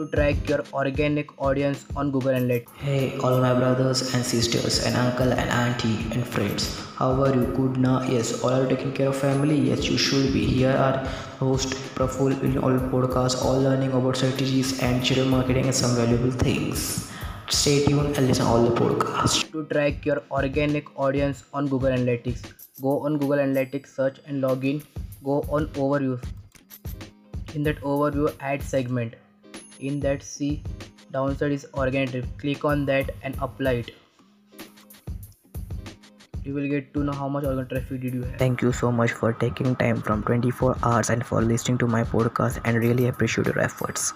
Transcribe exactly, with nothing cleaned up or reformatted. to track your organic audience on Google Analytics. Hey, all my brothers and sisters and uncle and auntie and friends. How are you? Good now? Yes, all are taking care of family? Yes, you should be. Here are host Praful in all podcasts, all learning about strategies and digital marketing and some valuable things. Stay tuned and listen all the podcasts. To track your organic audience on Google Analytics, go on Google Analytics, search and log in. Go on overview. In that overview, add segment. In that C, downside is organic. Click on that and apply it. You will get to know how much organic traffic did you have. Thank you so much for taking time from twenty-four hours and for listening to my podcast, and really appreciate your efforts.